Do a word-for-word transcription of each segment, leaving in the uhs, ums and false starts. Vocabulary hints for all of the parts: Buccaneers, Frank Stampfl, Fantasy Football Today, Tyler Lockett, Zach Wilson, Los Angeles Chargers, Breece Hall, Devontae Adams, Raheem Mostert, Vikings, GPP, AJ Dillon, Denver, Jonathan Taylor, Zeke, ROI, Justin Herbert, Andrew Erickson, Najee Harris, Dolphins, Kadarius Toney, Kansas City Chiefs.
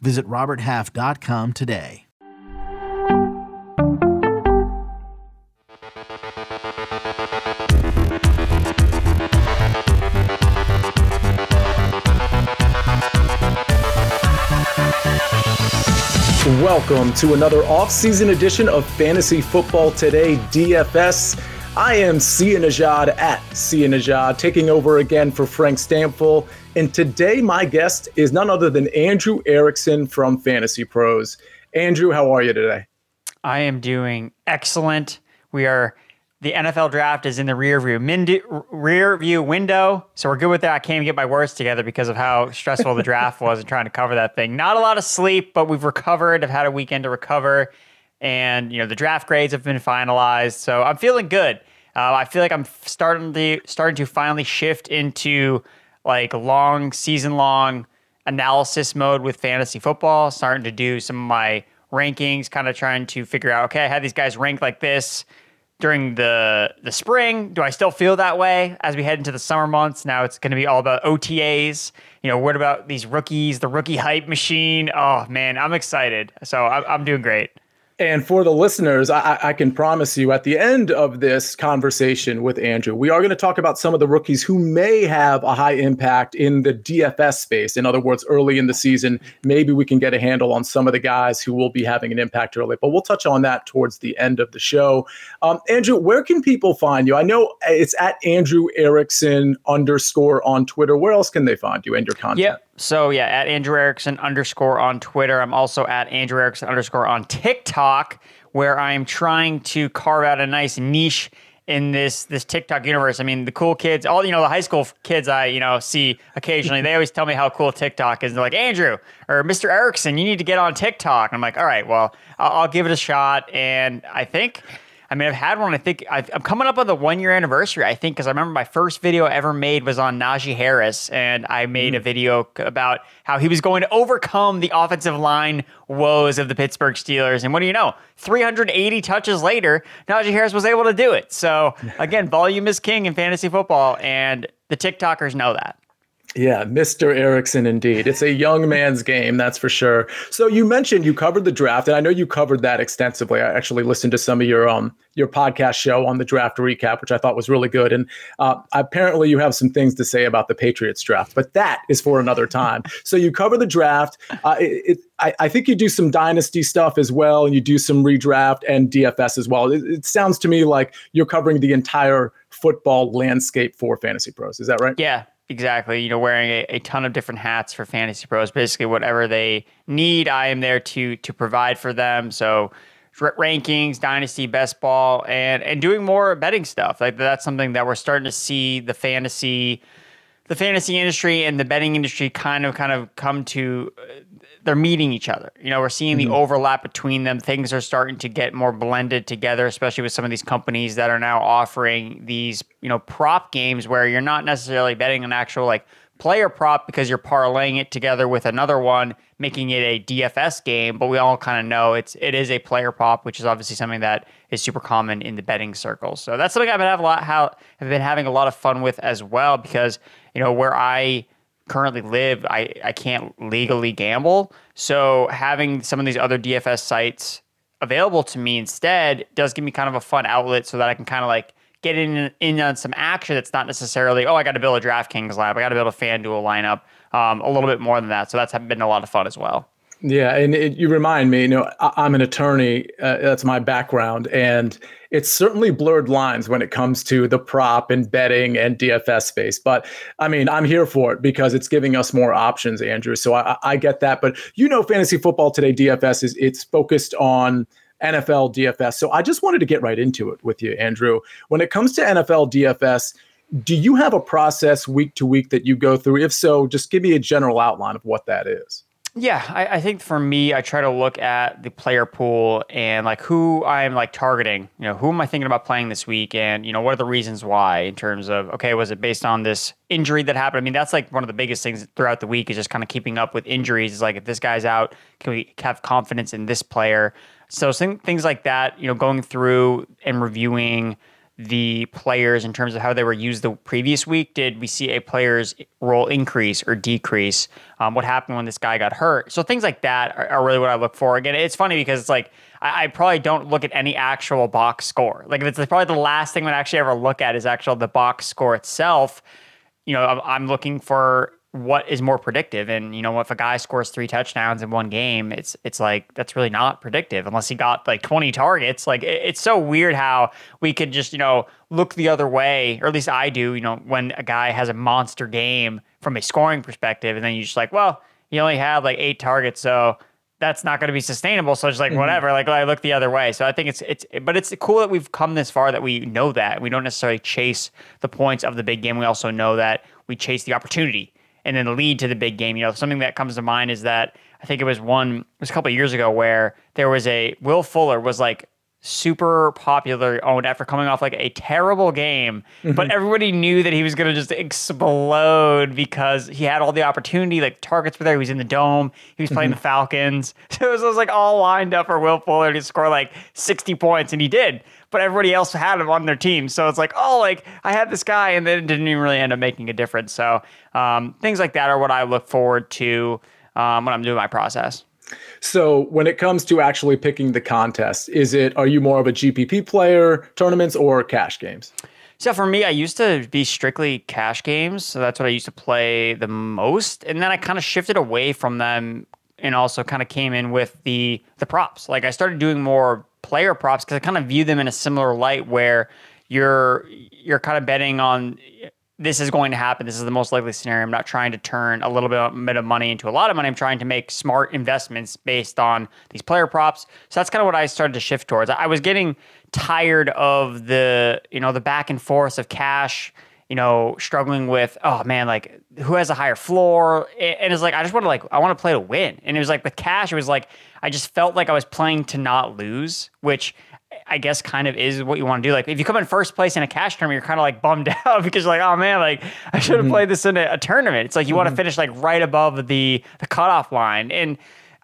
Visit robert half dot com today. Welcome to another off-season edition of Fantasy Football Today, D F S. I am Sia Najad at Sia Najad, taking over again for Frank Stampfl. And today my guest is none other than Andrew Erickson from Fantasy Pros. Andrew, how are you today? I am doing excellent. We are, the N F L draft is in the rear view, mind, rear view window. So we're good with that. I can't even get my words together because of how stressful the draft was and trying to cover that thing. Not a lot of sleep, but we've recovered. I've had a weekend to recover. And, you know, the draft grades have been finalized. So I'm feeling good. Uh, I feel like I'm starting to starting to finally shift into like long season long analysis mode with fantasy football, starting to do some of my rankings, kind of trying to figure out, okay, I had these guys ranked like this during the, the spring. Do I still feel that way as we head into the summer months? Now it's going to be all about O T As. You know, what about these rookies, the rookie hype machine? Oh man, I'm excited. So I'm, I'm doing great. And for the listeners, I, I can promise you at the end of this conversation with Andrew, we are going to talk about some of the rookies who may have a high impact in the D F S space. In other words, early in the season, maybe we can get a handle on some of the guys who will be having an impact early. But we'll touch on that towards the end of the show. Um, Andrew, where can people find you? I know it's at Andrew Erickson underscore on Twitter. Where else can they find you and your content? Yeah. So yeah, at Andrew Erickson underscore on Twitter. I'm also at Andrew Erickson underscore on TikTok, where I am trying to carve out a nice niche in this this TikTok universe. I mean, the cool kids, all you know, the high school kids I you know see occasionally, they always tell me how cool TikTok is. They're like, Andrew or Mister Erickson, you need to get on TikTok. And I'm like, all right, well, I'll, I'll give it a shot. And I think, I mean, I've had one. I think I've, I'm coming up on the one year anniversary, I think, because I remember my first video I ever made was on Najee Harris. And I made mm. a video about how he was going to overcome the offensive line woes of the Pittsburgh Steelers. And what do you know? three hundred eighty touches later, Najee Harris was able to do it. So again, volume is king in fantasy football. And the TikTokers know that. Yeah, Mister Erickson, indeed. It's a young man's game, that's for sure. So you mentioned you covered the draft, and I know you covered that extensively. I actually listened to some of your um your podcast show on the draft recap, which I thought was really good. And uh, apparently you have some things to say about the Patriots draft, but that is for another time. So you cover the draft. Uh, it, it, I, I think you do some dynasty stuff as well, and you do some redraft and D F S as well. It, it sounds to me like you're covering the entire football landscape for Fantasy Pros. Is that right? Yeah. Exactly. You know, wearing a, a ton of different hats for Fantasy Pros, basically whatever they need, I am there to to provide for them. So r- rankings, dynasty, best ball, and and doing more betting stuff. Like that's something that we're starting to see the fantasy, the fantasy industry and the betting industry kind of kind of come to, uh, they're meeting each other. You know, we're seeing mm-hmm. the overlap between them. Things are starting to get more blended together, especially with some of these companies that are now offering these, you know, prop games where you're not necessarily betting an actual like player prop because you're parlaying it together with another one, making it a D F S game. But we all kind of know it's it is a player prop, which is obviously something that is super common in the betting circles. So that's something I've been have a lot how have been having a lot of fun with as well, because you know where I currently live, I, I can't legally gamble. So having some of these other D F S sites available to me instead does give me kind of a fun outlet so that I can kind of like get in in on some action that's not necessarily, oh, I got to build a DraftKings lineup, I got to build a FanDuel lineup, um, a little bit more than that. So that's been a lot of fun as well. Yeah, and it, you remind me, you know, I, I'm an attorney. Uh, that's my background. And it's certainly blurred lines when it comes to the prop and betting and D F S space. But, I mean, I'm here for it because it's giving us more options, Andrew. So I, I get that. But, you know, Fantasy Football Today, D F S, is it's focused on N F L D F S. So I just wanted to get right into it with you, Andrew. When it comes to N F L D F S, do you have a process week to week that you go through? If so, just give me a general outline of what that is. Yeah, I, I think for me, I try to look at the player pool and like who I'm like targeting. You know, who am I thinking about playing this week? And, you know, what are the reasons why in terms of, okay, was it based on this injury that happened? I mean, that's like one of the biggest things throughout the week is just kind of keeping up with injuries. It's like, if this guy's out, can we have confidence in this player? So things like that, you know, going through and reviewing the players in terms of how they were used the previous week. Did we see a player's role increase or decrease? Um, what happened when this guy got hurt? So things like that are, are really what I look for. Again, it's funny because it's like, I, I probably don't look at any actual box score. Like if it's probably the last thing I actually ever look at is actual the box score itself. You know, I'm, I'm looking for what is more predictive. And, you know, if a guy scores three touchdowns in one game, it's it's like, that's really not predictive unless he got like twenty targets. Like, it, it's so weird how we could just, you know, look the other way, or at least I do, you know, when a guy has a monster game from a scoring perspective, and then you're just like, well, he only had like eight targets, so that's not going to be sustainable. So it's like, mm-hmm. whatever, like I look the other way. So I think it's, it's, but it's cool that we've come this far that we know that. We don't necessarily chase the points of the big game. We also know that we chase the opportunity and then lead to the big game. You know, something that comes to mind is that I think it was one, it was a couple of years ago where there was a, Will Fuller was like super popular owned after coming off like a terrible game, mm-hmm. but everybody knew that he was going to just explode because he had all the opportunity, like targets were there, he was in the dome, he was playing mm-hmm. the Falcons. So it was, it was like all lined up for Will Fuller to score like sixty points, and he did. But everybody else had him on their team. So it's like, oh, like I had this guy, and then it didn't even really end up making a difference. So um, things like that are what I look forward to um, when I'm doing my process. So when it comes to actually picking the contest, is it, are you more of a G P P player, tournaments, or cash games? So for me, I used to be strictly cash games. So that's what I used to play the most. And then I kind of shifted away from them and also kind of came in with the the props. Like I started doing more player props because I kind of view them in a similar light where you're you're kind of betting on this is going to happen. This is the most likely scenario. I'm not trying to turn a little bit of money into a lot of money. I'm trying to make smart investments based on these player props. So that's kind of what I started to shift towards. I was getting tired of the, you know, the back and forth of cash, you know, struggling with, oh man, like who has a higher floor? And it's like, I just want to like, I want to play to win. And it was like with cash, it was like, I just felt like I was playing to not lose, which I guess kind of is what you want to do. Like if you come in first place in a cash tournament, you're kind of like bummed out because you're like, oh man, like I should have mm-hmm. played this in a, a tournament. It's like you mm-hmm. want to finish like right above the the cutoff line. And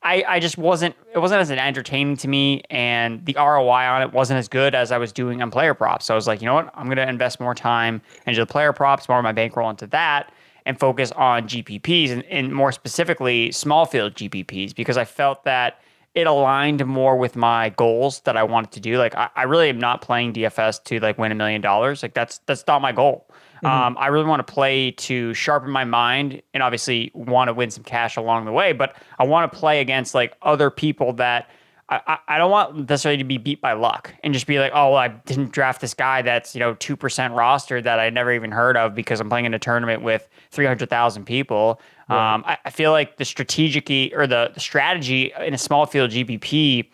I, I just wasn't, it wasn't as entertaining to me, and the R O I on it wasn't as good as I was doing on player props. So I was like, you know what, I'm going to invest more time into the player props, more of my bankroll into that, and focus on G P Ps and, and more specifically small field G P Ps, because I felt that it aligned more with my goals that I wanted to do. Like I, I really am not playing D F S to like win a million dollars. Like that's, that's not my goal. Mm-hmm. Um, I really want to play to sharpen my mind and obviously want to win some cash along the way, but I want to play against like other people that I, I, I don't want necessarily to be beat by luck and just be like, oh, well, I didn't draft this guy that's, you know, two percent rostered that I never even heard of because I'm playing in a tournament with three hundred thousand people. Yeah. Um, I, I feel like the strategic or the, the strategy in a small field G P P,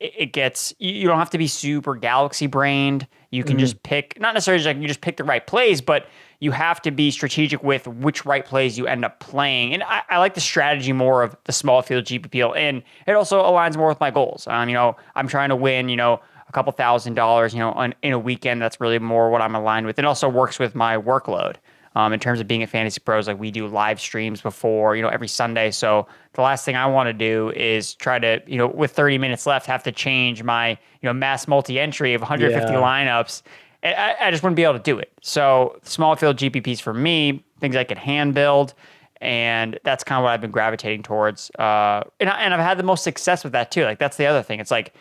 it, it gets, you, you don't have to be super galaxy brained. You can mm-hmm. just pick, not necessarily just like you just pick the right plays, but you have to be strategic with which right plays you end up playing. And I, I like the strategy more of the small field G P P, and it also aligns more with my goals. Um, you know, I'm trying to win, you know, a couple thousand dollars, you know, on, in a weekend. That's really more what I'm aligned with. It also works with my workload. Um, in terms of being at Fantasy Pros, like we do live streams before, you know, every Sunday. So the last thing I want to do is try to, you know, with thirty minutes left, have to change my, you know, mass multi-entry of one hundred fifty yeah. lineups. I, I just wouldn't be able to do it. So small field G P Ps for me, things I could hand build. And that's kind of what I've been gravitating towards. Uh, and, I, and I've had the most success with that too. Like that's the other thing. It's like,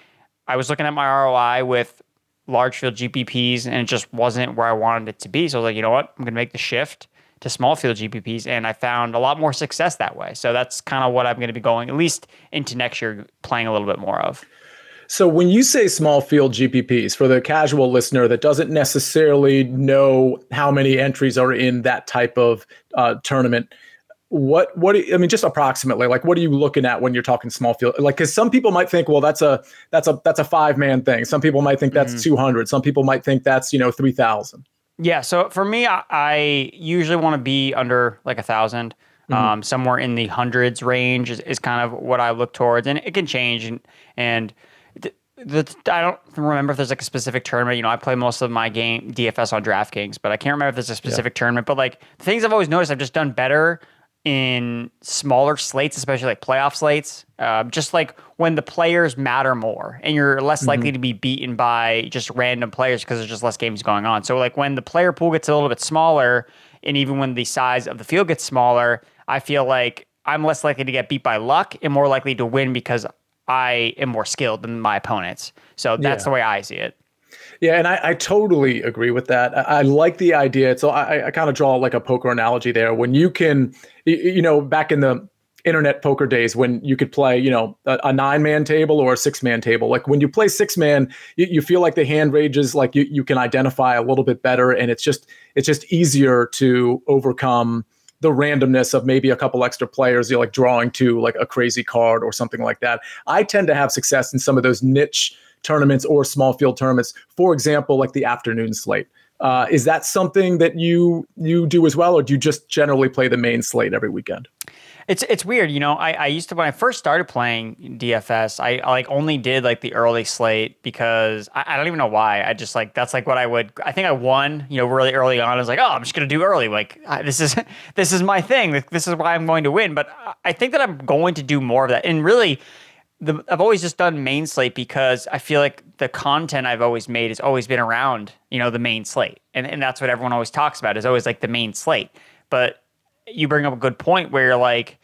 I was looking at my R O I with large field G P Ps, and it just wasn't where I wanted it to be. So I was like, you know what, I'm going to make the shift to small field G P Ps. And I found a lot more success that way. So that's kind of what I'm going to be going, at least into next year, playing a little bit more of. So when you say small field G P Ps, for the casual listener that doesn't necessarily know how many entries are in that type of uh, tournament, What, what, I mean, just approximately, like, what are you looking at when you're talking small field? Like, cause some people might think, well, that's a, that's a, that's a five man thing. Some people might think that's mm-hmm. two hundred. Some people might think that's, you know, three thousand. Yeah. So for me, I, I usually want to be under like a thousand. Mm-hmm. Um, somewhere in the hundreds range is, is kind of what I look towards, and it can change. And, and the, the, I don't remember if there's like a specific tournament. You know, I play most of my game D F S on DraftKings, but I can't remember if there's a specific yeah. tournament. But like the things I've always noticed, I've just done better in smaller slates, especially like playoff slates, uh, just like when the players matter more and you're less likely mm-hmm. to be beaten by just random players because there's just less games going on. So like when the player pool gets a little bit smaller, and even when the size of the field gets smaller, I feel like I'm less likely to get beat by luck and more likely to win because I am more skilled than my opponents. So that's yeah. the way I see it. Yeah, and I, I totally agree with that. I, I like the idea. So I, I kind of draw like a poker analogy there. When you can, you, you know, back in the internet poker days when you could play, you know, a, a nine-man table or a six-man table. Like when you play six-man, you, you feel like the hand ranges, like you, you can identify a little bit better, and it's just it's just easier to overcome the randomness of maybe a couple extra players, you're like drawing to like a crazy card or something like that. I tend to have success in some of those niche tournaments or small field tournaments, for example, like the afternoon slate. Uh, is that something that you you do as well, or do you just generally play the main slate every weekend? It's it's weird, you know. I, I used to when I first started playing D F S, I, I like only did like the early slate because I, I don't even know why. I just like that's like what I would. I think I won, you know, really early on. I was like, oh, I'm just gonna do early. Like I, this is this is my thing. Like, this is why I'm going to win. But I think that I'm going to do more of that. And really, the, I've always just done main slate because I feel like the content I've always made has always been around, you know, the main slate, and and that's what everyone always talks about is always like the main slate, but. You bring up a good point where you're like,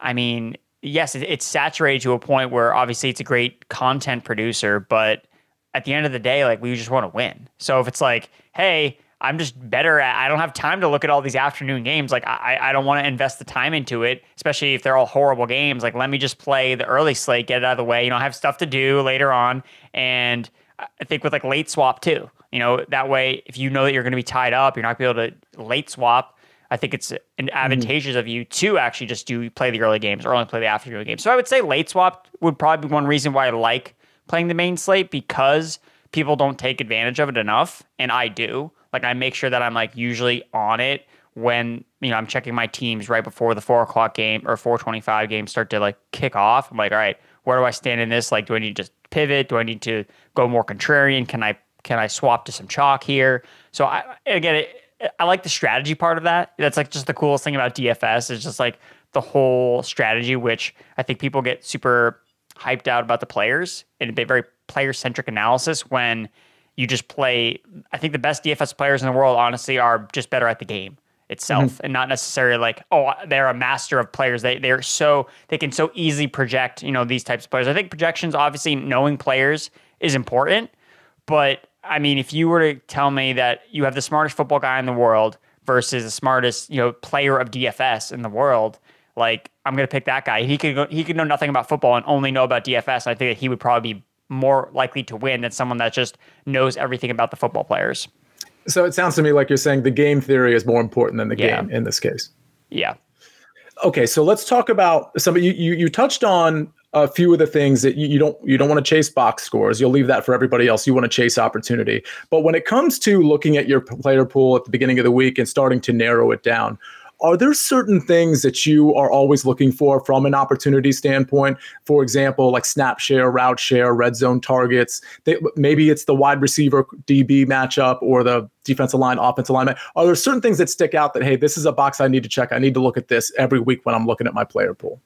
I mean, yes, it, it's saturated to a point where obviously it's a great content producer, but at the end of the day, like we just want to win. So if it's like, hey, I'm just better at, I don't have time to look at all these afternoon games. Like I, I don't want to invest the time into it, especially if they're all horrible games. Like, let me just play the early slate, get it out of the way. You know, I have stuff to do later on. And I think with like late swap too, you know, that way, if you know that you're going to be tied up, you're not going to be able to late swap. I think it's advantageous mm-hmm. of you to actually just do play the early games or only play the afternoon games. So I would say late swap would probably be one reason why I like playing the main slate, because people don't take advantage of it enough. And I do. Like I make sure that I'm like usually on it when, you know, I'm checking my teams right before the four o'clock game or four twenty-five game start to like kick off. I'm like, all right, where do I stand in this? Like, do I need to just pivot? Do I need to go more contrarian? Can I, can I swap to some chalk here? So I, again, it, I like the strategy part of that. That's like just the coolest thing about D F S is just like the whole strategy, which I think people get super hyped out about the players and a very player-centric analysis when you just play. I think the best D F S players in the world, honestly, are just better at the game itself mm-hmm. and not necessarily like, oh, they're a master of players. They, they're so, they can so easily project, you know, these types of players. I think projections, obviously knowing players is important, but I mean, if you were to tell me that you have the smartest football guy in the world versus the smartest, you know, player of D F S in the world, like I'm going to pick that guy. He could go, he could know nothing about football and only know about D F S. And I think that he would probably be more likely to win than someone that just knows everything about the football players. So it sounds to me like you're saying the game theory is more important than the yeah. game in this case. Yeah. Okay, so let's talk about some. You you, you touched on a few of the things that you, you don't you don't want to chase box scores. You'll leave that for everybody else. You want to chase opportunity. But when it comes to looking at your player pool at the beginning of the week and starting to narrow it down, are there certain things that you are always looking for from an opportunity standpoint? For example, like snap share, route share, red zone targets. They, maybe it's the wide receiver D B matchup or the defensive line, offensive line. Are there certain things that stick out that, hey, this is a box I need to check. I need to look at this every week when I'm looking at my player pool?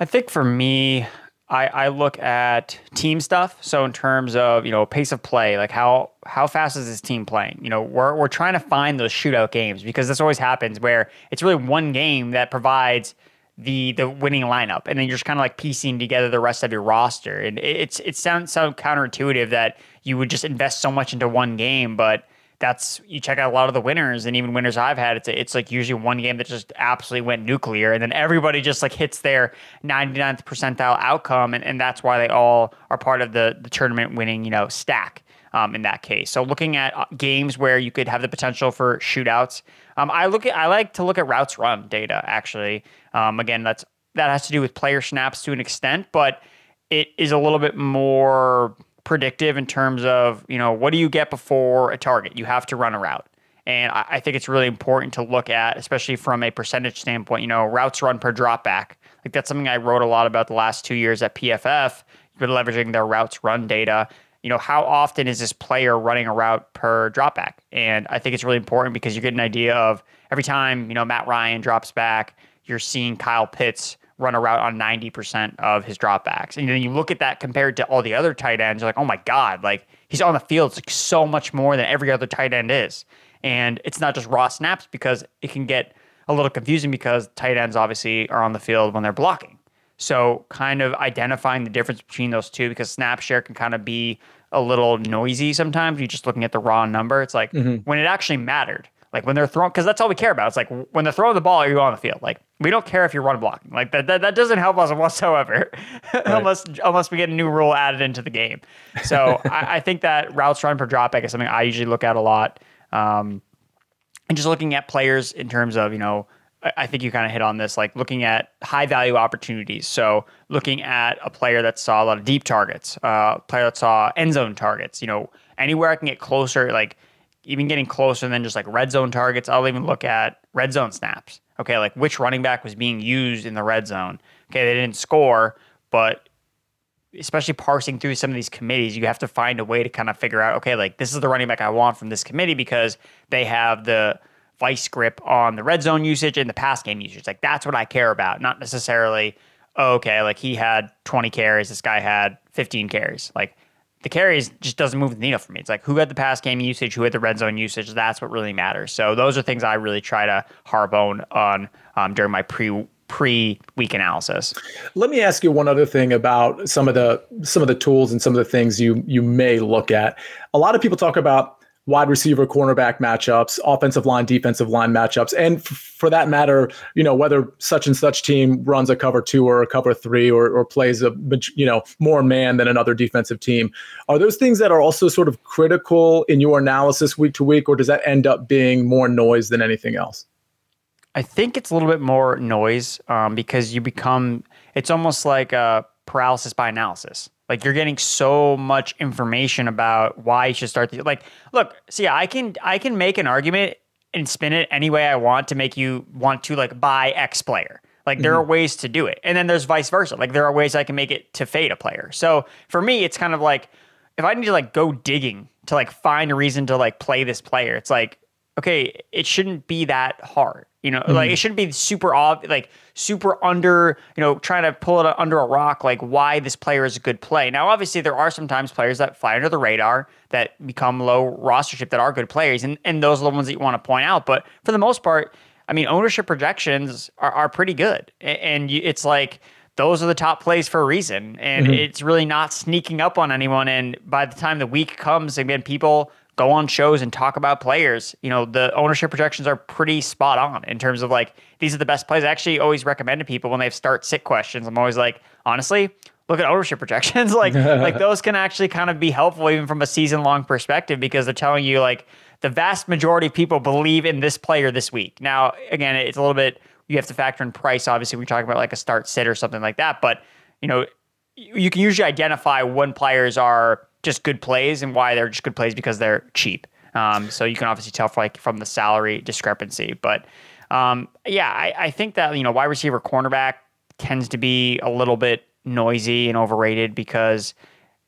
I think for me, I, I look at team stuff. So in terms of, you know, pace of play, like how how fast is this team playing? You know, we're we're trying to find those shootout games because this always happens where it's really one game that provides the the winning lineup, and then you're just kind of like piecing together the rest of your roster. And it, it's it sounds so counterintuitive that you would just invest so much into one game, but that's you check out a lot of the winners, and even winners I've had, it's a, it's like usually one game that just absolutely went nuclear, and then everybody just like hits their ninety-ninth percentile outcome, and, and that's why they all are part of the the tournament winning, you know, stack um, in that case. So looking at games where you could have the potential for shootouts, um, I look at I like to look at routes run data actually. Um, again, that's that has to do with player snaps to an extent, but it is a little bit more predictive in terms of, you know, what do you get before a target? You have to run a route. And I, I think it's really important to look at, especially from a percentage standpoint, you know, routes run per drop back. Like that's something I wrote a lot about the last two years at P F F, been leveraging their routes run data. You know, how often is this player running a route per drop back? And I think it's really important because you get an idea of every time, you know, Matt Ryan drops back, you're seeing Kyle Pitts run a route on ninety percent of his dropbacks. And then you look at that compared to all the other tight ends, you're like, oh my God, like he's on the field like so much more than every other tight end is. And it's not just raw snaps because it can get a little confusing because tight ends obviously are on the field when they're blocking. So kind of identifying the difference between those two, because snap share can kind of be a little noisy sometimes. You're just looking at the raw number. It's like mm-hmm. when it actually mattered. Like when they're throwing, because that's all we care about. It's like when they're throwing the ball, are you on the field? Like we don't care if you're run blocking. Like that that, that doesn't help us whatsoever, right. unless unless we get a new rule added into the game. So I, I think that routes run per dropback is something I usually look at a lot, um, and just looking at players in terms of, you know, I, I think you kind of hit on this, like looking at high value opportunities. So looking at a player that saw a lot of deep targets, uh, a player that saw end zone targets. You know, anywhere I can get closer, like. Even getting closer than just like red zone targets, I'll even look at red zone snaps. Okay, like which running back was being used in the red zone? Okay, they didn't score, but especially parsing through some of these committees, you have to find a way to kind of figure out, okay, like this is the running back I want from this committee because they have the vice grip on the red zone usage and the pass game usage. Like that's what I care about, not necessarily, oh, okay, like he had twenty carries, this guy had fifteen carries. Like the carries just doesn't move the needle for me. It's like who had the pass game usage, who had the red zone usage. That's what really matters. So those are things I really try to harp on on um, during my pre pre week analysis. Let me ask you one other thing about some of the some of the tools and some of the things you you may look at. A lot of people talk about wide receiver cornerback matchups, offensive line, defensive line matchups, and f- for that matter, you know, whether such and such team runs a cover two or a cover three or, or plays a, you know, more man than another defensive team. Are those things that are also sort of critical in your analysis week to week, or does that end up being more noise than anything else? I think it's a little bit more noise um, because you become, it's almost like a paralysis by analysis. Like you're getting so much information about why you should start the, like, look, see, so yeah, I can, I can make an argument and spin it any way I want to make you want to like buy X player. Like there mm-hmm. are ways to do it. And then there's vice versa. Like there are ways I can make it to fade a player. So for me, it's kind of like, if I need to like go digging to like find a reason to like play this player, it's like, okay, it shouldn't be that hard. You know, mm-hmm. like it shouldn't be super ob- like super under, you know, trying to pull it under a rock, like why this player is a good play. Now, obviously, there are sometimes players that fly under the radar that become low rostership that are good players. And, and those are the ones that you want to point out. But for the most part, I mean, ownership projections are, are pretty good. And you, it's like those are the top plays for a reason. And mm-hmm. it's really not sneaking up on anyone. And by the time the week comes, again, people go on shows and talk about players. You know, the ownership projections are pretty spot on in terms of like, these are the best plays. I actually always recommend to people when they have start sit questions. I'm always like, honestly, look at ownership projections. like, like those can actually kind of be helpful even from a season long perspective, because they're telling you like the vast majority of people believe in this player this week. Now, again, it's a little bit, you have to factor in price. Obviously we're talking about like a start sit or something like that, but you know, you can usually identify when players are just good plays and why they're just good plays because they're cheap. Um, so you can obviously tell for like from the salary discrepancy. But um, yeah, I, I think that, you know, wide receiver cornerback tends to be a little bit noisy and overrated because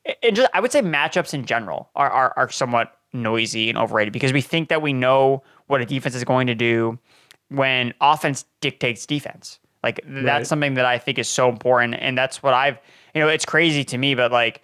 it, it just, I would say matchups in general are, are, are somewhat noisy and overrated because we think that we know what a defense is going to do when offense dictates defense. Like that's right. something that I think is so important. And that's what I've, you know, it's crazy to me, but like,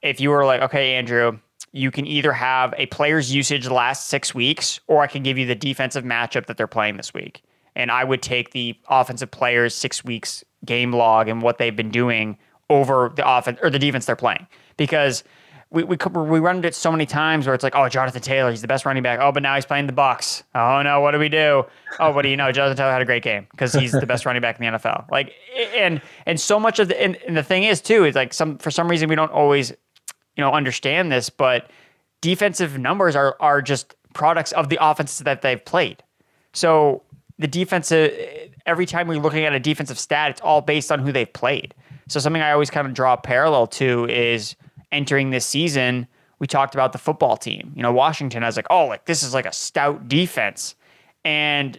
if you were like, okay, Andrew, you can either have a player's usage the last six weeks, or I can give you the defensive matchup that they're playing this week. And I would take the offensive player's six weeks game log and what they've been doing over the offense or the defense they're playing. Because we we we run it so many times where it's like, oh, Jonathan Taylor, he's the best running back. Oh, but now he's playing the Bucs. Oh no, what do we do? Oh, what do you know? Jonathan Taylor had a great game because he's the best running back in the N F L. Like, and and so much of the and, and the thing is too is like some for some reason we don't always, you know, understand this, but defensive numbers are are just products of the offenses that they've played. So the defensive every time we're looking at a defensive stat, it's all based on who they've played. So something I always kind of draw a parallel to is entering this season, we talked about the football team. You know, Washington, I was like, oh, like this is like a stout defense. And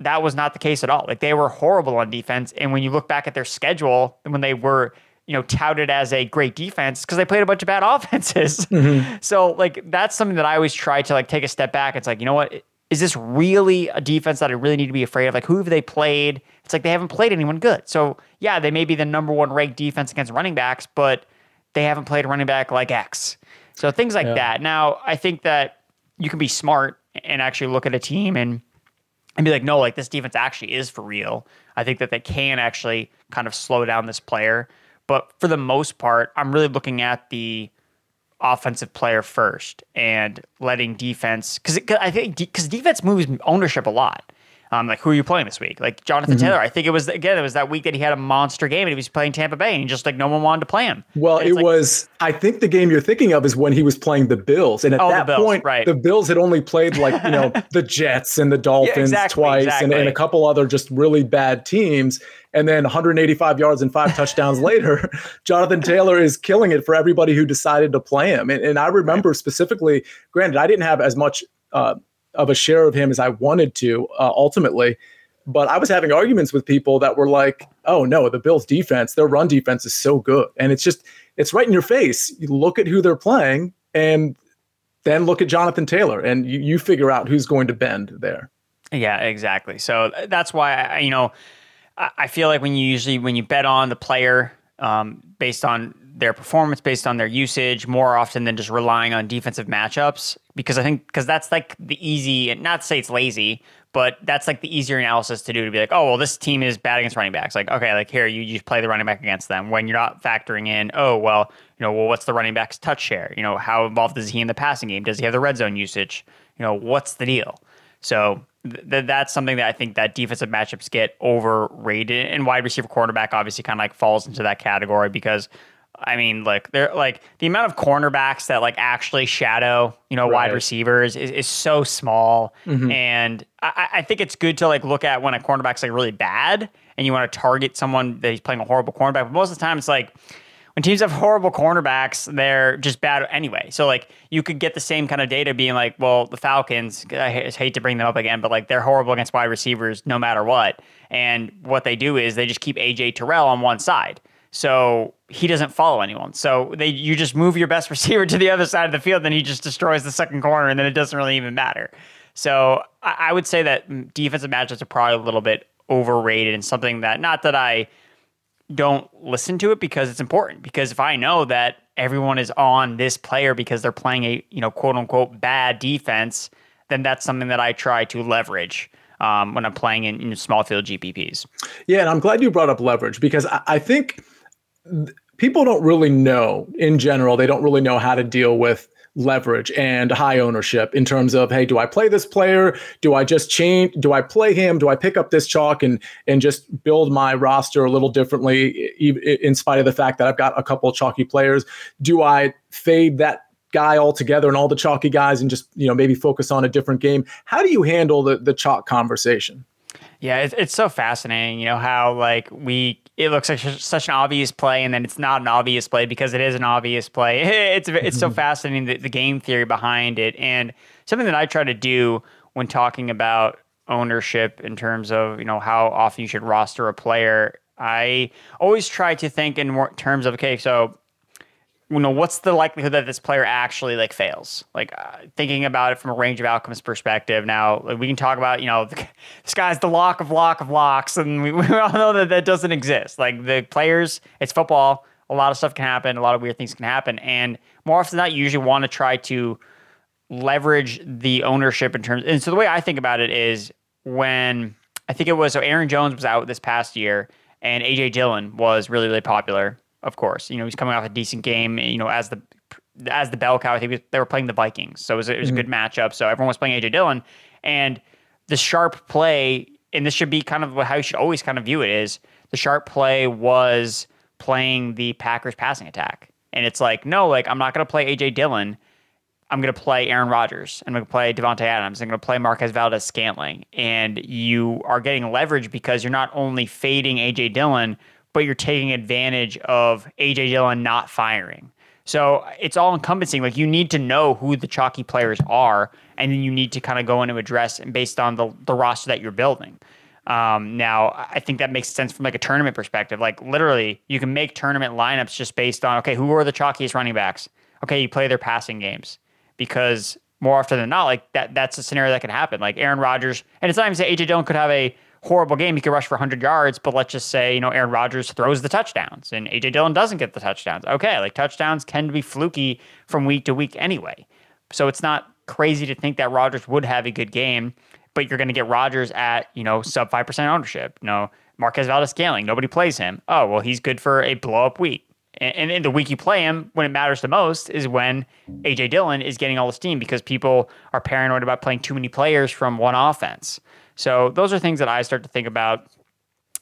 that was not the case at all. Like they were horrible on defense. And when you look back at their schedule, when they were, you know, touted as a great defense, because they played a bunch of bad offenses. Mm-hmm. So like, that's something that I always try to like take a step back. It's like, you know what? Is this really a defense that I really need to be afraid of? Like, who have they played? It's like, they haven't played anyone good. So yeah, they may be the number one ranked defense against running backs, but they haven't played a running back like X. So things like yeah. that. Now, I think that you can be smart and actually look at a team and, and be like, no, like this defense actually is for real. I think that they can actually kind of slow down this player. But for the most part, I'm really looking at the offensive player first and letting defense, because I think because defense moves ownership a lot. Um, like, who are you playing this week? Like Jonathan mm-hmm. Taylor. I think it was, again, it was that week that he had a monster game and he was playing Tampa Bay and just like no one wanted to play him. Well, it like, was, I think the game you're thinking of is when he was playing the Bills. And at oh, that Bills, point, right. the Bills had only played like, you know, the Jets and the Dolphins yeah, exactly, twice exactly. And, and a couple other just really bad teams. And then one hundred eighty-five yards and five touchdowns later, Jonathan Taylor is killing it for everybody who decided to play him. And, and I remember specifically, granted, I didn't have as much, uh, of a share of him as I wanted to uh, ultimately. But I was having arguments with people that were like, oh no, the Bills defense, their run defense is so good. And it's just, it's right in your face. You look at who they're playing and then look at Jonathan Taylor and you, you figure out who's going to bend there. Yeah, exactly. So that's why, I, you know, I feel like when you usually, when you bet on the player um, based on their performance, based on their usage, more often than just relying on defensive matchups, because I think because that's like the easy, and not to say it's lazy, but that's like the easier analysis to do, to be like, oh, well, this team is bad against running backs. Like, okay, like here, you just play the running back against them when you're not factoring in, oh, well, you know, well, what's the running back's touch share? You know, how involved is he in the passing game? Does he have the red zone usage? You know, what's the deal? So th- that's something that I think that defensive matchups get overrated, and wide receiver quarterback obviously kind of like falls into that category because, I mean, like they're like the amount of cornerbacks that like actually shadow, you know, right. wide receivers is, is so small. Mm-hmm. And I, I think it's good to like look at when a cornerback's like really bad and you want to target someone that he's playing a horrible cornerback. But most of the time it's like when teams have horrible cornerbacks, they're just bad anyway. So like you could get the same kind of data being like, well, the Falcons, I hate to bring them up again, but like they're horrible against wide receivers no matter what. And what they do is they just keep A J Terrell on one side. So he doesn't follow anyone. So they, you just move your best receiver to the other side of the field, then he just destroys the second corner, and then it doesn't really even matter. So I, I would say that defensive matchups are probably a little bit overrated, and something that, not that I don't listen to it, because it's important, because if I know that everyone is on this player because they're playing a, you know, quote unquote bad defense, then that's something that I try to leverage um, when I'm playing in, in small field G P Ps. Yeah. And I'm glad you brought up leverage, because I, I think people don't really know in general. They don't really know how to deal with leverage and high ownership in terms of, hey, do I play this player? Do I just change? Do I play him? Do I pick up this chalk and and just build my roster a little differently in spite of the fact that I've got a couple of chalky players? Do I fade that guy altogether and all the chalky guys and just, you know, maybe focus on a different game? How do you handle the, the chalk conversation? Yeah, it's, it's so fascinating, you know, how like we, it looks like such an obvious play, and then it's not an obvious play because it is an obvious play. It's it's so fascinating, the, the game theory behind it. And something that I try to do when talking about ownership in terms of, you know, how often you should roster a player, I always try to think in terms of, okay, so, you know, what's the likelihood that this player actually like fails? Like uh, thinking about it from a range of outcomes perspective. Now, like, we can talk about, you know, the, this guy's the lock of lock of locks, and we, we all know that that doesn't exist. Like the players, it's football. A lot of stuff can happen. A lot of weird things can happen. And more often than not, you usually want to try to leverage the ownership in terms. And so the way I think about it is when I think it was, so Aaron Jones was out this past year, and A J Dillon was really, really popular. Of course, you know, he's coming off a decent game, you know, as the as the bell cow. I think they were playing the Vikings, so it was, it was mm-hmm. a good matchup. So everyone was playing A J Dillon, and the sharp play, and this should be kind of how you should always kind of view it, is the sharp play was playing the Packers passing attack. And it's like, no, like, I'm not going to play A J Dillon. I'm going to play Aaron Rodgers. I'm going to play Devontae Adams. I'm going to play Marquez Valdes-Scantling. And you are getting leverage because you're not only fading A J Dillon, but you're taking advantage of A J Dillon not firing. So it's all encompassing. Like, you need to know who the chalky players are, and then you need to kind of go into address and based on the, the roster that you're building. Um, now, I think that makes sense from like a tournament perspective. Like, literally, you can make tournament lineups just based on, okay, who are the chalkiest running backs? Okay, you play their passing games, because more often than not, like that that's a scenario that could happen. Like Aaron Rodgers, and it's not even say A J Dillon could have a horrible game. He could rush for one hundred yards, but let's just say, you know, Aaron Rodgers throws the touchdowns and A J Dillon doesn't get the touchdowns. Okay, like touchdowns can be fluky from week to week anyway. So it's not crazy to think that Rodgers would have a good game, but you're going to get Rodgers at, you know, sub five percent ownership. You know, Marquez Valdes-Scantling, nobody plays him. Oh, well, he's good for a blow-up week. And in the week you play him, when it matters the most, is when A J. Dillon is getting all the steam because people are paranoid about playing too many players from one offense. So those are things that I start to think about.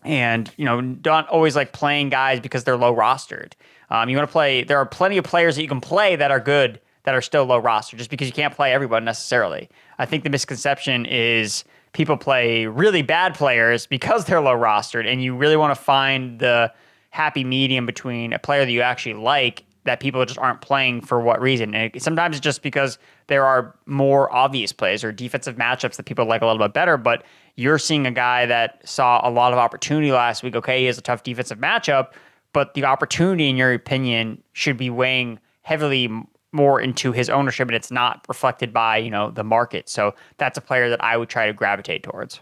And, you know, don't always like playing guys because they're low rostered. Um, you want to play, there are plenty of players that you can play that are good that are still low roster, just because you can't play everyone necessarily. I think the misconception is people play really bad players because they're low rostered, and you really want to find the happy medium between a player that you actually like that people just aren't playing for what reason. And it, sometimes it's just because there are more obvious plays or defensive matchups that people like a little bit better, but you're seeing a guy that saw a lot of opportunity last week. Okay, he has a tough defensive matchup, but the opportunity, in your opinion, should be weighing heavily more into his ownership, and it's not reflected by, you know, the market. So that's a player that I would try to gravitate towards.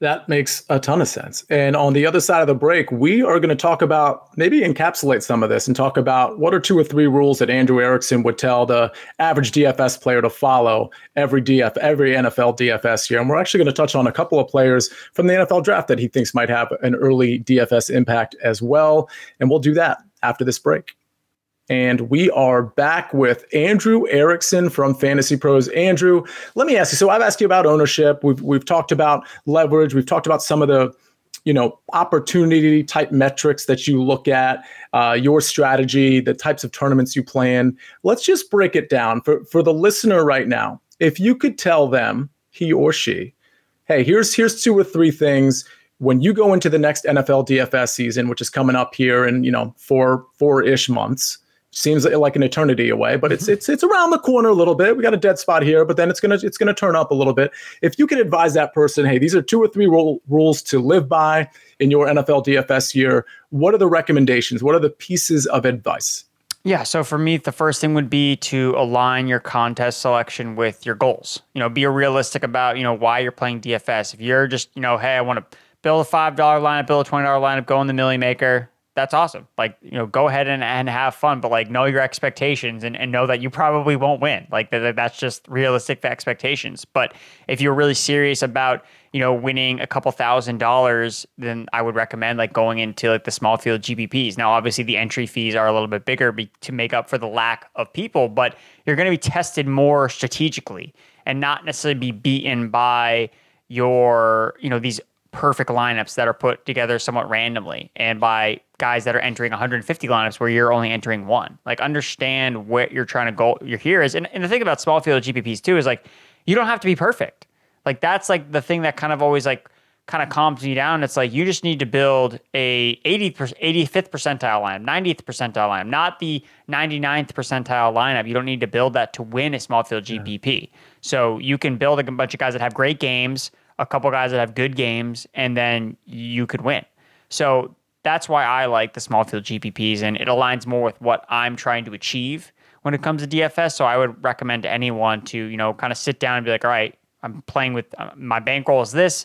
That makes a ton of sense. And on the other side of the break, we are going to talk about, maybe encapsulate some of this and talk about what are two or three rules that Andrew Erickson would tell the average D F S player to follow every D F, every N F L D F S year. And we're actually going to touch on a couple of players from the N F L draft that he thinks might have an early D F S impact as well. And we'll do that after this break. And we are back with Andrew Erickson from Fantasy Pros. Andrew, let me ask you. So I've asked you about ownership. We've we've talked about leverage. We've talked about some of the, you know, opportunity type metrics that you look at, uh, your strategy, the types of tournaments you plan. Let's just break it down for for the listener right now. If you could tell them, he or she, hey, here's here's two or three things. When you go into the next N F L D F S season, which is coming up here in, you know, four four-ish months. Seems like an eternity away, but it's it's it's around the corner a little bit. We got a dead spot here, but then it's gonna it's gonna turn up a little bit. If you can advise that person, hey, these are two or three rule, rules to live by in your N F L D F S year. What are the recommendations? What are the pieces of advice? Yeah, so for me, the first thing would be to align your contest selection with your goals. You know, be realistic about, you know, why you're playing D F S. If you're just, you know, hey, I want to build a five dollar lineup, build a twenty dollar lineup, go in the milli maker. That's awesome. Like, you know, go ahead and, and have fun, but like know your expectations and, and know that you probably won't win. Like that, that's just realistic expectations. But if you're really serious about, you know, winning a couple thousand dollars, then I would recommend like going into like the small field G P Ps. Now, obviously the entry fees are a little bit bigger be, to make up for the lack of people, but you're going to be tested more strategically and not necessarily be beaten by your, you know, these perfect lineups that are put together somewhat randomly and by guys that are entering one hundred fifty lineups where you're only entering one. Like, understand what you're trying to go, your here is. And, and the thing about small field G P Ps too is like, you don't have to be perfect. Like, that's like the thing that kind of always like kind of calms me down. It's like, you just need to build a eighty, eighty-fifth percentile lineup, ninetieth percentile lineup, not the ninety-ninth percentile lineup. You don't need to build that to win a small field G P P. Yeah. So you can build a bunch of guys that have great games, a couple guys that have good games, and then you could win. So that's why I like the small field G P Ps, and it aligns more with what I'm trying to achieve when it comes to D F S. So I would recommend to anyone to, you know, kind of sit down and be like, all right, I'm playing with uh, my bankroll is this,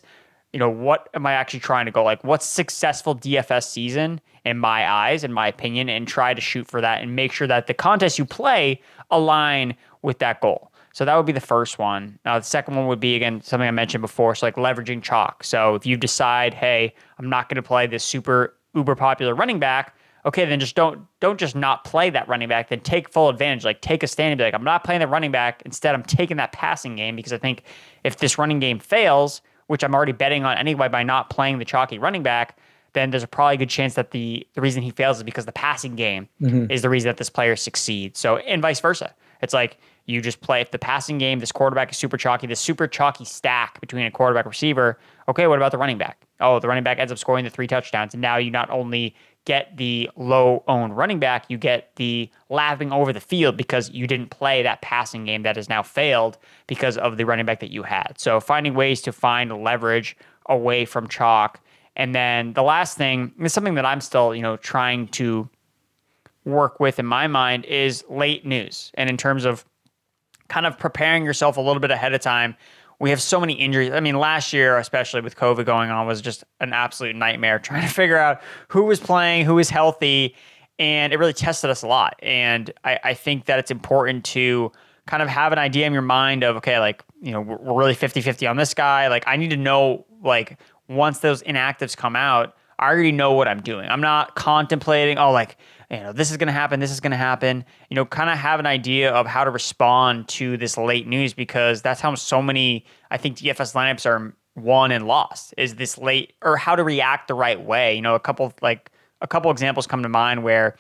you know, what am I actually trying to go? Like, what's successful D F S season in my eyes, in my opinion, and try to shoot for that and make sure that the contests you play align with that goal. So that would be the first one. Now, the second one would be, again, something I mentioned before. So like leveraging chalk. So if you decide, hey, I'm not going to play this super uber popular running back. Okay, then just don't, don't just not play that running back. Then take full advantage. Like take a stand and be like, I'm not playing the running back. Instead, I'm taking that passing game because I think if this running game fails, which I'm already betting on anyway by not playing the chalky running back, then there's a probably good chance that the, the reason he fails is because the passing game mm-hmm. is the reason that this player succeeds. So, and vice versa. It's like, you just play if the passing game, this quarterback is super chalky, this super chalky stack between a quarterback receiver. Okay, what about the running back? Oh, the running back ends up scoring the three touchdowns. And now you not only get the low-owned running back, you get the lapping over the field because you didn't play that passing game that has now failed because of the running back that you had. So finding ways to find leverage away from chalk. And then the last thing is something that I'm still, you know, trying to work with in my mind is late news. And in terms of kind of preparing yourself a little bit ahead of time, we have so many injuries. I mean, last year, especially with COVID going on, was just an absolute nightmare trying to figure out who was playing, who was healthy, and it really tested us a lot. And I, I think that it's important to kind of have an idea in your mind of, okay, like, you know, we're really fifty-fifty on this guy. Like, I need to know, like, once those inactives come out, I already know what I'm doing. I'm not contemplating, oh, like, you know, this is going to happen, this is going to happen. You know, kind of have an idea of how to respond to this late news, because that's how so many, I think, D F S lineups are won and lost, is this late, or how to react the right way. You know, a couple like a couple examples come to mind where,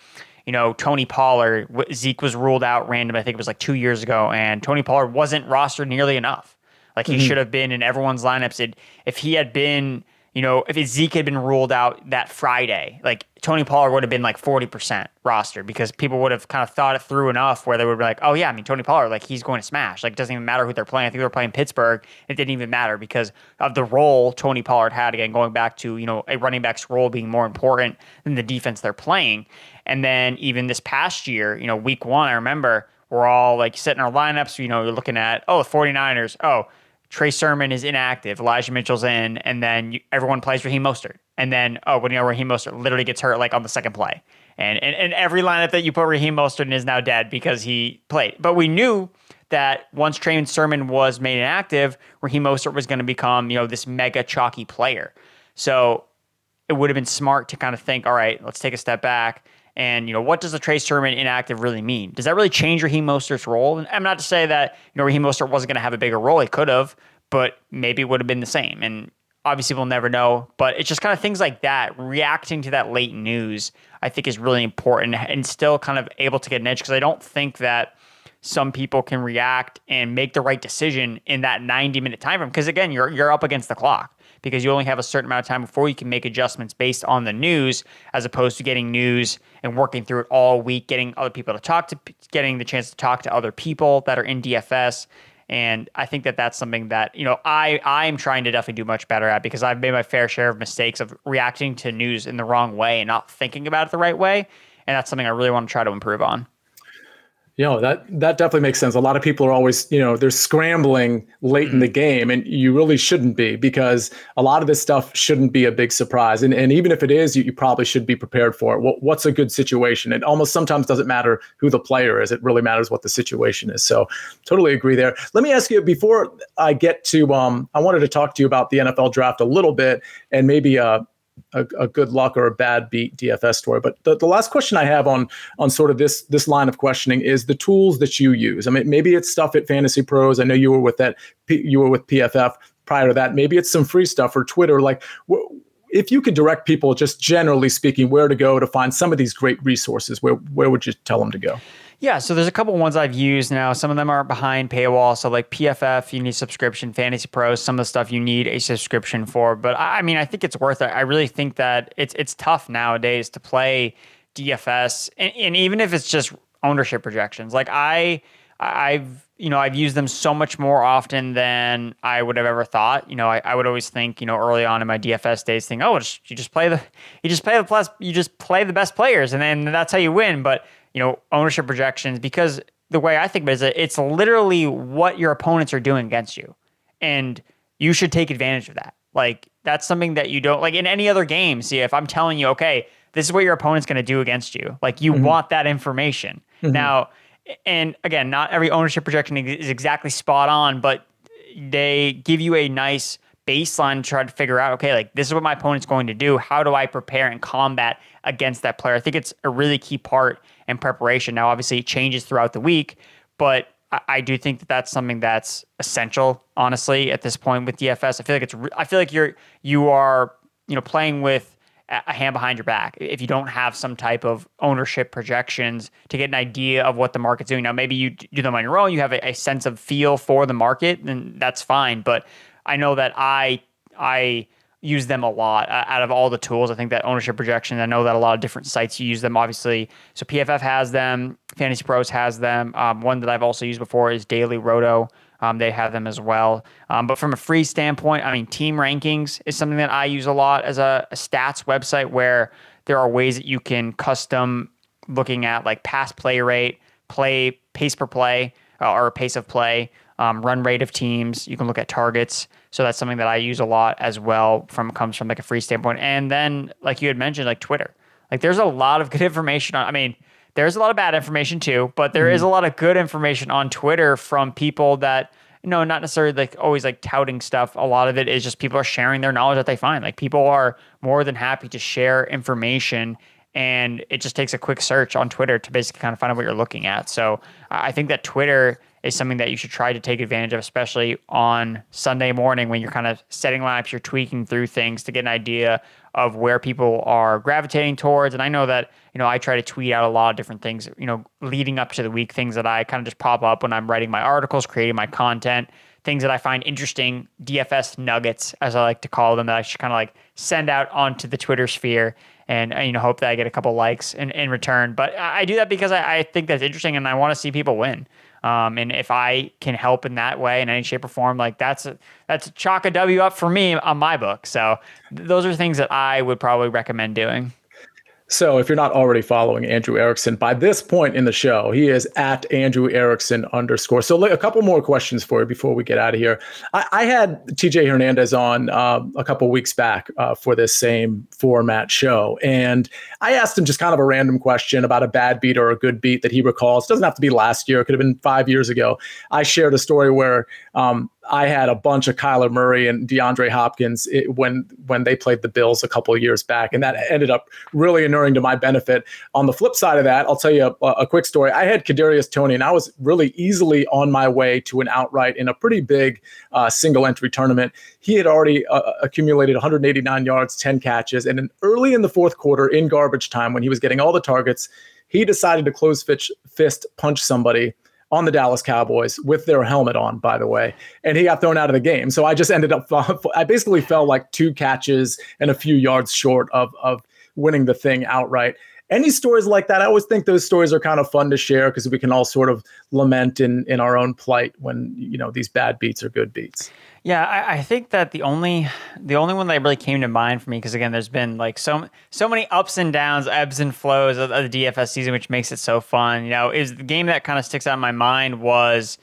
you know, Tony Pollard, Zeke was ruled out random, I think it was like two years ago, and Tony Pollard wasn't rostered nearly enough. Like, he mm-hmm. should have been in everyone's lineups. It, if he had been... You know, if Zeke had been ruled out that Friday, like, Tony Pollard would have been like forty percent rostered, because people would have kind of thought it through enough where they would be like, oh yeah, I mean, Tony Pollard, like, he's going to smash. Like, it doesn't even matter who they're playing. I think they were playing Pittsburgh. It didn't even matter because of the role Tony Pollard had, again, going back to, you know, a running back's role being more important than the defense they're playing. And then even this past year, you know, week one, I remember we're all like sitting our lineups, you know, you're looking at, oh, the forty-niners, oh, Trey Sermon is inactive, Elijah Mitchell's in, and then you, everyone plays Raheem Mostert. And then, oh, when you know Raheem Mostert literally gets hurt, like, on the second play. And, and and every lineup that you put Raheem Mostert in is now dead because he played. But we knew that once Trey Sermon was made inactive, Raheem Mostert was going to become, you know, this mega chalky player. So it would have been smart to kind of think, all right, let's take a step back. And, you know, what does the Trey Sermon inactive really mean? Does that really change Raheem Mostert's role? And I'm not to say that, you know, Raheem Mostert wasn't going to have a bigger role. He could have, but maybe it would have been the same. And obviously we'll never know. But it's just kind of things like that, reacting to that late news, I think is really important, and still kind of able to get an edge, because I don't think that some people can react and make the right decision in that ninety-minute time frame. Because, again, you're you're up against the clock, because you only have a certain amount of time before you can make adjustments based on the news, as opposed to getting news and working through it all week, getting other people to talk to, getting the chance to talk to other people that are in D F S. And I think that that's something that, you know, I I'm trying to definitely do much better at, because I've made my fair share of mistakes of reacting to news in the wrong way and not thinking about it the right way. And that's something I really want to try to improve on. You know, that, that definitely makes sense. A lot of people are always, you know, they're scrambling late in the game, and you really shouldn't be, because a lot of this stuff shouldn't be a big surprise. And and even if it is, you, you probably should be prepared for it. What, what's a good situation? It almost sometimes doesn't matter who the player is. It really matters what the situation is. So totally agree there. Let me ask you, before I get to, um, I wanted to talk to you about the N F L draft a little bit, and maybe uh, A, a good luck or a bad beat D F S story. But the, the last question I have on on sort of this this line of questioning is the tools that you use. I mean, maybe it's stuff at Fantasy Pros. I know you were with that. You were with P F F prior to that. Maybe it's some free stuff or Twitter. Like, wh- if you could direct people, just generally speaking, where to go to find some of these great resources, where where would you tell them to go? Yeah, so there's a couple ones I've used now. Some of them are behind paywall. So like P F F, you need subscription. Fantasy Pros, some of the stuff you need a subscription for. But I mean, I think it's worth it. I really think that it's it's tough nowadays to play D F S, and, and even if it's just ownership projections. Like I, I've you know I've used them so much more often than I would have ever thought. You know, I, I would always think, you know, early on in my D F S days, think, oh, you just play the you just play the plus you just play the best players, and then that's how you win. But you know, ownership projections, because the way I think of it is that it's literally what your opponents are doing against you, and you should take advantage of that. Like, that's something that you don't, like, in any other game. See, if I'm telling you, okay, this is what your opponent's going to do against you, like, you mm-hmm. want that information. Mm-hmm. Now, and again, not every ownership projection is exactly spot on, but they give you a nice baseline to try to figure out, okay, like, this is what my opponent's going to do. How do I prepare and combat against that player? I think it's a really key part and preparation. Now, obviously, it changes throughout the week, but I, I do think that that's something that's essential, honestly, at this point with D F S. I feel like it's, I feel like you're, you are, you know, playing with a hand behind your back if you don't have some type of ownership projections to get an idea of what the market's doing. Now, maybe you do them on your own, you have a, a sense of feel for the market, and that's fine. But I know that I, I, use them a lot uh, out of all the tools. I think that ownership projection, I know that a lot of different sites use them, obviously. So P F F has them, Fantasy Pros has them. Um, one that I've also used before is Daily Roto. Um, they have them as well. Um, but from a free standpoint, I mean, Team Rankings is something that I use a lot as a, a stats website where there are ways that you can custom looking at like pass play rate, play pace per play uh, or pace of play, um, run rate of teams. You can look at targets. So that's something that I use a lot as well from comes from like a free standpoint. And then like you had mentioned, like Twitter, like there's a lot of good information on, I mean, there's a lot of bad information too, but there mm-hmm. is a lot of good information on Twitter from people that, you know, not necessarily like always like touting stuff. A lot of it is just people are sharing their knowledge that they find. Like people are more than happy to share information, and it just takes a quick search on Twitter to basically kind of find out what you're looking at. So I think that Twitter is something that you should try to take advantage of, especially on Sunday morning when you're kind of setting lineups, you're tweaking through things to get an idea of where people are gravitating towards. And I know that, you know, I try to tweet out a lot of different things, you know, leading up to the week, things that I kind of just pop up when I'm writing my articles, creating my content, things that I find interesting, D F S nuggets, as I like to call them, that I should kind of like send out onto the Twitter sphere and, you know, hope that I get a couple likes in, in return. But I do that because I, I think that's interesting and I want to see people win. Um, and if I can help in that way in any shape or form, like that's a, that's a chalk a W up for me on my book. So th- those are things that I would probably recommend doing. So if you're not already following Andrew Erickson, by this point in the show, he is at Andrew Erickson underscore. So a couple more questions for you before we get out of here. I, I had T J Hernandez on uh, a couple weeks back uh, for this same format show. And I asked him just kind of a random question about a bad beat or a good beat that he recalls. It doesn't have to be last year. It could have been five years ago. I shared a story where um, I had a bunch of Kyler Murray and DeAndre Hopkins it, when when they played the Bills a couple of years back, and that ended up really inuring to my benefit. On the flip side of that, I'll tell you a, a quick story. I had Kadarius Toney, and I was really easily on my way to an outright in a pretty big uh, single-entry tournament. He had already uh, accumulated one hundred eighty-nine yards, ten catches, and in, early in the fourth quarter in garbage time when he was getting all the targets, he decided to close fist, fist punch somebody on the Dallas Cowboys with their helmet on, by the way. And he got thrown out of the game. So I just ended up, I basically fell like two catches and a few yards short of, of winning the thing outright. Any stories like that? I always think those stories are kind of fun to share because we can all sort of lament in, in our own plight when, you know, these bad beats are good beats. Yeah, I, I think that the only the only one that really came to mind for me, because again, there's been like so so many ups and downs, ebbs and flows of, of the D F S season, which makes it so fun. You know, is the game that kind of sticks out in my mind was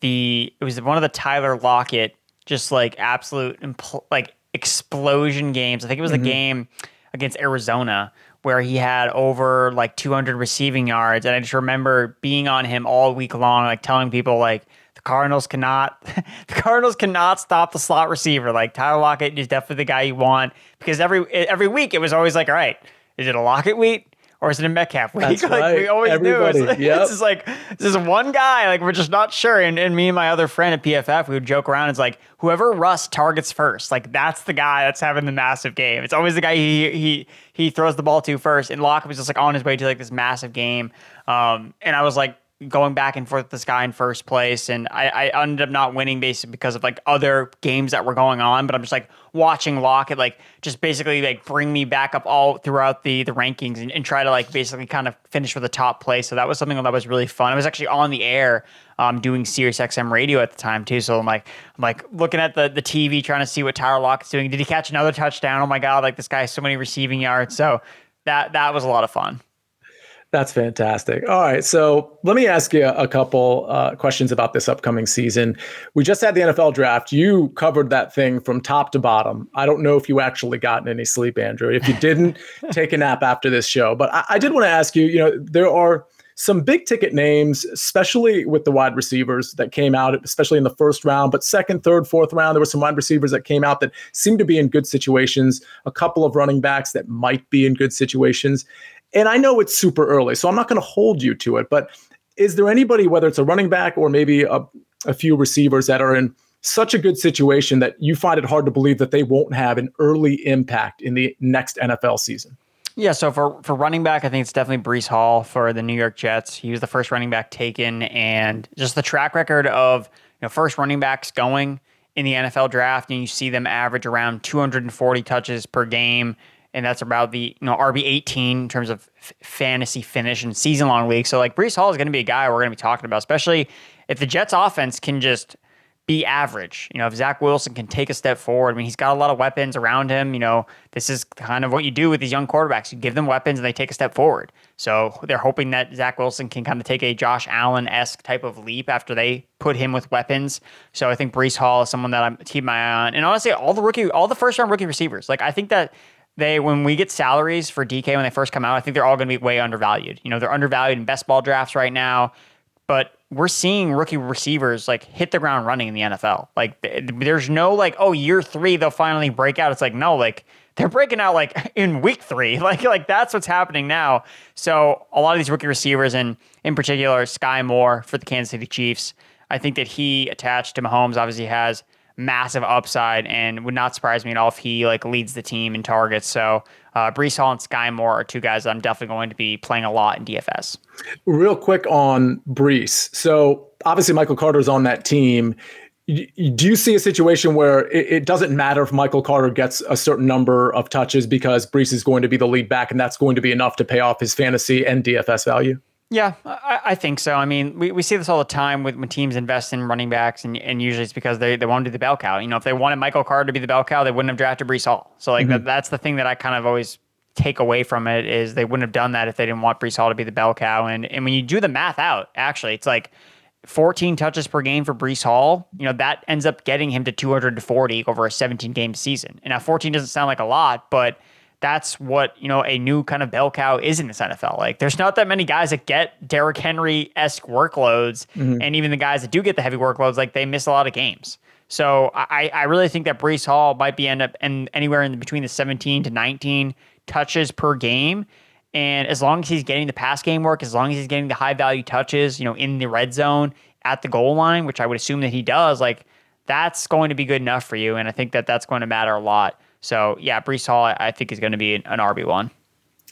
the it was one of the Tyler Lockett just like absolute impl- like explosion games. I think it was mm-hmm. the game against Arizona, where he had over like two hundred receiving yards. And I just remember being on him all week long, like telling people like the Cardinals cannot, the Cardinals cannot stop the slot receiver. Like Tyler Lockett is definitely the guy you want, because every, every week it was always like, all right, is it a Lockett week? Or is it a Metcalf week? That's like right. We always Everybody. knew. It's yep. This is like this is one guy. Like we're just not sure. And, and me and my other friend at P F F, we would joke around. It's like whoever Russ targets first, like that's the guy that's having the massive game. It's always the guy he he he throws the ball to first. And Lockett was just like on his way to like this massive game. Um, and I was like going back and forth with this guy in first place, and I, I ended up not winning basically because of like other games that were going on. But I'm just like watching Lockett like just basically like bring me back up all throughout the the rankings and, and try to like basically kind of finish with a top place. So that was something that was really fun. I was actually on the air um, doing Sirius X M radio at the time too. So I'm like I'm like looking at the the T V trying to see what Tyler Lockett's doing. Did he catch another touchdown? Oh my god! Like this guy has so many receiving yards. So that that was a lot of fun. That's fantastic. All right. So let me ask you a couple uh, questions about this upcoming season. We just had the N F L draft. You covered that thing from top to bottom. I don't know if you actually gotten any sleep, Andrew. If you didn't, take a nap after this show. But I, I did want to ask you, you know, there are some big ticket names, especially with the wide receivers that came out, especially in the first round, but second, third, fourth round, there were some wide receivers that came out that seemed to be in good situations, a couple of running backs that might be in good situations. And I know it's super early, so I'm not going to hold you to it, but is there anybody, whether it's a running back or maybe a, a few receivers that are in such a good situation that you find it hard to believe that they won't have an early impact in the next N F L season? Yeah, so for, for running back, I think it's definitely Breece Hall for the New York Jets. He was the first running back taken, and just the track record of, you know, first running backs going in the N F L draft, and you see them average around two hundred forty touches per game, and that's about the, you know, R B eighteen in terms of f- fantasy finish in season-long league. So, like, Breece Hall is going to be a guy we're going to be talking about, especially if the Jets' offense can just be average. You know, if Zach Wilson can take a step forward, I mean, he's got a lot of weapons around him. You know, this is kind of what you do with these young quarterbacks. You give them weapons and they take a step forward. So they're hoping that Zach Wilson can kind of take a Josh Allen-esque type of leap after they put him with weapons. So I think Breece Hall is someone that I'm keeping my eye on. And honestly, all the rookie, all the first-round rookie receivers, like, I think that they, when we get salaries for D K when they first come out, I think they're all going to be way undervalued. You know, they're undervalued in best ball drafts right now, but we're seeing rookie receivers like hit the ground running in the N F L. Like, there's no like, oh, year three they'll finally break out. It's like, no, like they're breaking out like in week three. Like, like that's what's happening now. So a lot of these rookie receivers, and in particular Sky Moore for the Kansas City Chiefs, I think that he attached to Mahomes obviously has massive upside, and would not surprise me at all if he like leads the team in targets. So uh, Breece Hall and Sky Moore are two guys that I'm definitely going to be playing a lot in D F S. Real quick on Breece. So obviously Michael Carter's on that team. Do you see a situation where it doesn't matter if Michael Carter gets a certain number of touches because Breece is going to be the lead back, and that's going to be enough to pay off his fantasy and D F S value? Yeah, I, I think so. I mean, we, we see this all the time with when teams invest in running backs, and, and usually it's because they, they want to do the bell cow. You know, if they wanted Michael Carter to be the bell cow, they wouldn't have drafted Breece Hall. So, like, mm-hmm. that, that's the thing that I kind of always take away from it, is they wouldn't have done that if they didn't want Breece Hall to be the bell cow. And, and when you do the math out, actually, it's like fourteen touches per game for Breece Hall. You know, that ends up getting him to two hundred forty over a seventeen-game season. And now fourteen doesn't sound like a lot, but that's what, you know, a new kind of bell cow is in this N F L. Like, there's not that many guys that get Derrick Henry-esque workloads, mm-hmm. and even the guys that do get the heavy workloads, like, they miss a lot of games. So I, I really think that Breece Hall might be end up in anywhere in between the seventeen to nineteen touches per game. And as long as he's getting the pass game work, as long as he's getting the high value touches, you know, in the red zone at the goal line, which I would assume that he does, like, that's going to be good enough for you. And I think that that's going to matter a lot. So, yeah, Breece Hall, I think, is going to be an R B one.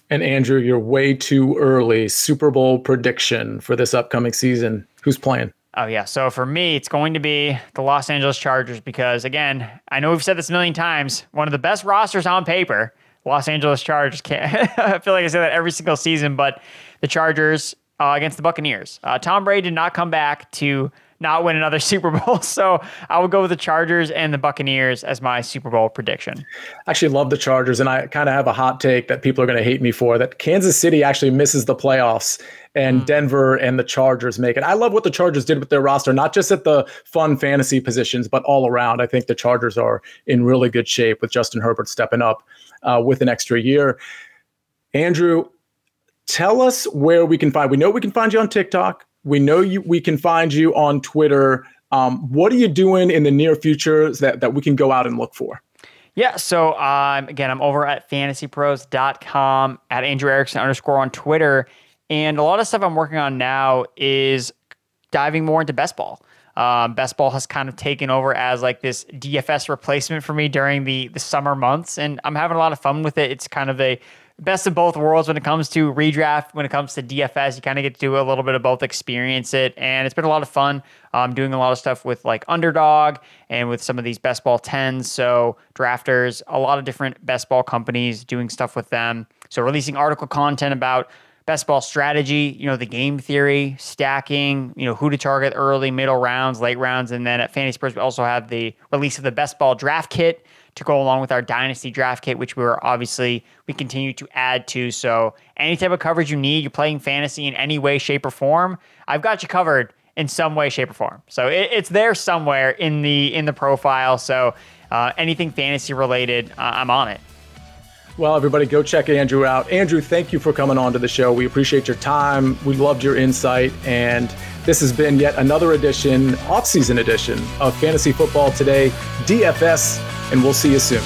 And, Andrew, you're way too early. Super Bowl prediction for this upcoming season. Who's playing? Oh, yeah. So, for me, it's going to be the Los Angeles Chargers because, again, I know we've said this a million times, one of the best rosters on paper, Los Angeles Chargers. Can't, I feel like I say that every single season, but the Chargers uh, against the Buccaneers. Uh, Tom Brady did not come back to not win another Super Bowl. So I would go with the Chargers and the Buccaneers as my Super Bowl prediction. I actually love the Chargers, and I kind of have a hot take that people are going to hate me for, that Kansas City actually misses the playoffs and Denver and the Chargers make it. I love what the Chargers did with their roster, not just at the fun fantasy positions, but all around. I think the Chargers are in really good shape with Justin Herbert stepping up uh, with an extra year. Andrew, tell us where we can find, we know we can find you on TikTok. We know you. We can find you on Twitter. Um, what are you doing in the near future that, that we can go out and look for? Yeah, so um, again, I'm over at fantasy pros dot com, at Andrew Erickson underscore on Twitter. And a lot of stuff I'm working on now is diving more into best ball. Um, best ball has kind of taken over as like this D F S replacement for me during the, the summer months, and I'm having a lot of fun with it. It's kind of a best of both worlds when it comes to redraft, when it comes to D F S. You kind of get to do a little bit of both, experience it, and it's been a lot of fun. I'm um, doing a lot of stuff with like Underdog and with some of these best ball tens, so drafters, a lot of different best ball companies, doing stuff with them. So releasing article content about best ball strategy, you know, the game theory, stacking, you know, who to target early, middle rounds, late rounds. And then at Fantasy Pros, we also have the release of the best ball draft kit to go along with our dynasty draft kit, which we were obviously, we continue to add to. So any type of coverage you need, you're playing fantasy in any way, shape, or form, I've got you covered in some way, shape, or form. So it, it's there somewhere in the, in the profile. So uh, anything fantasy related, uh, I'm on it. Well, everybody, go check Andrew out. Andrew, thank you for coming on to the show. We appreciate your time. We loved your insight. And this has been yet another edition, off-season edition, of Fantasy Football Today, D F S, and we'll see you soon.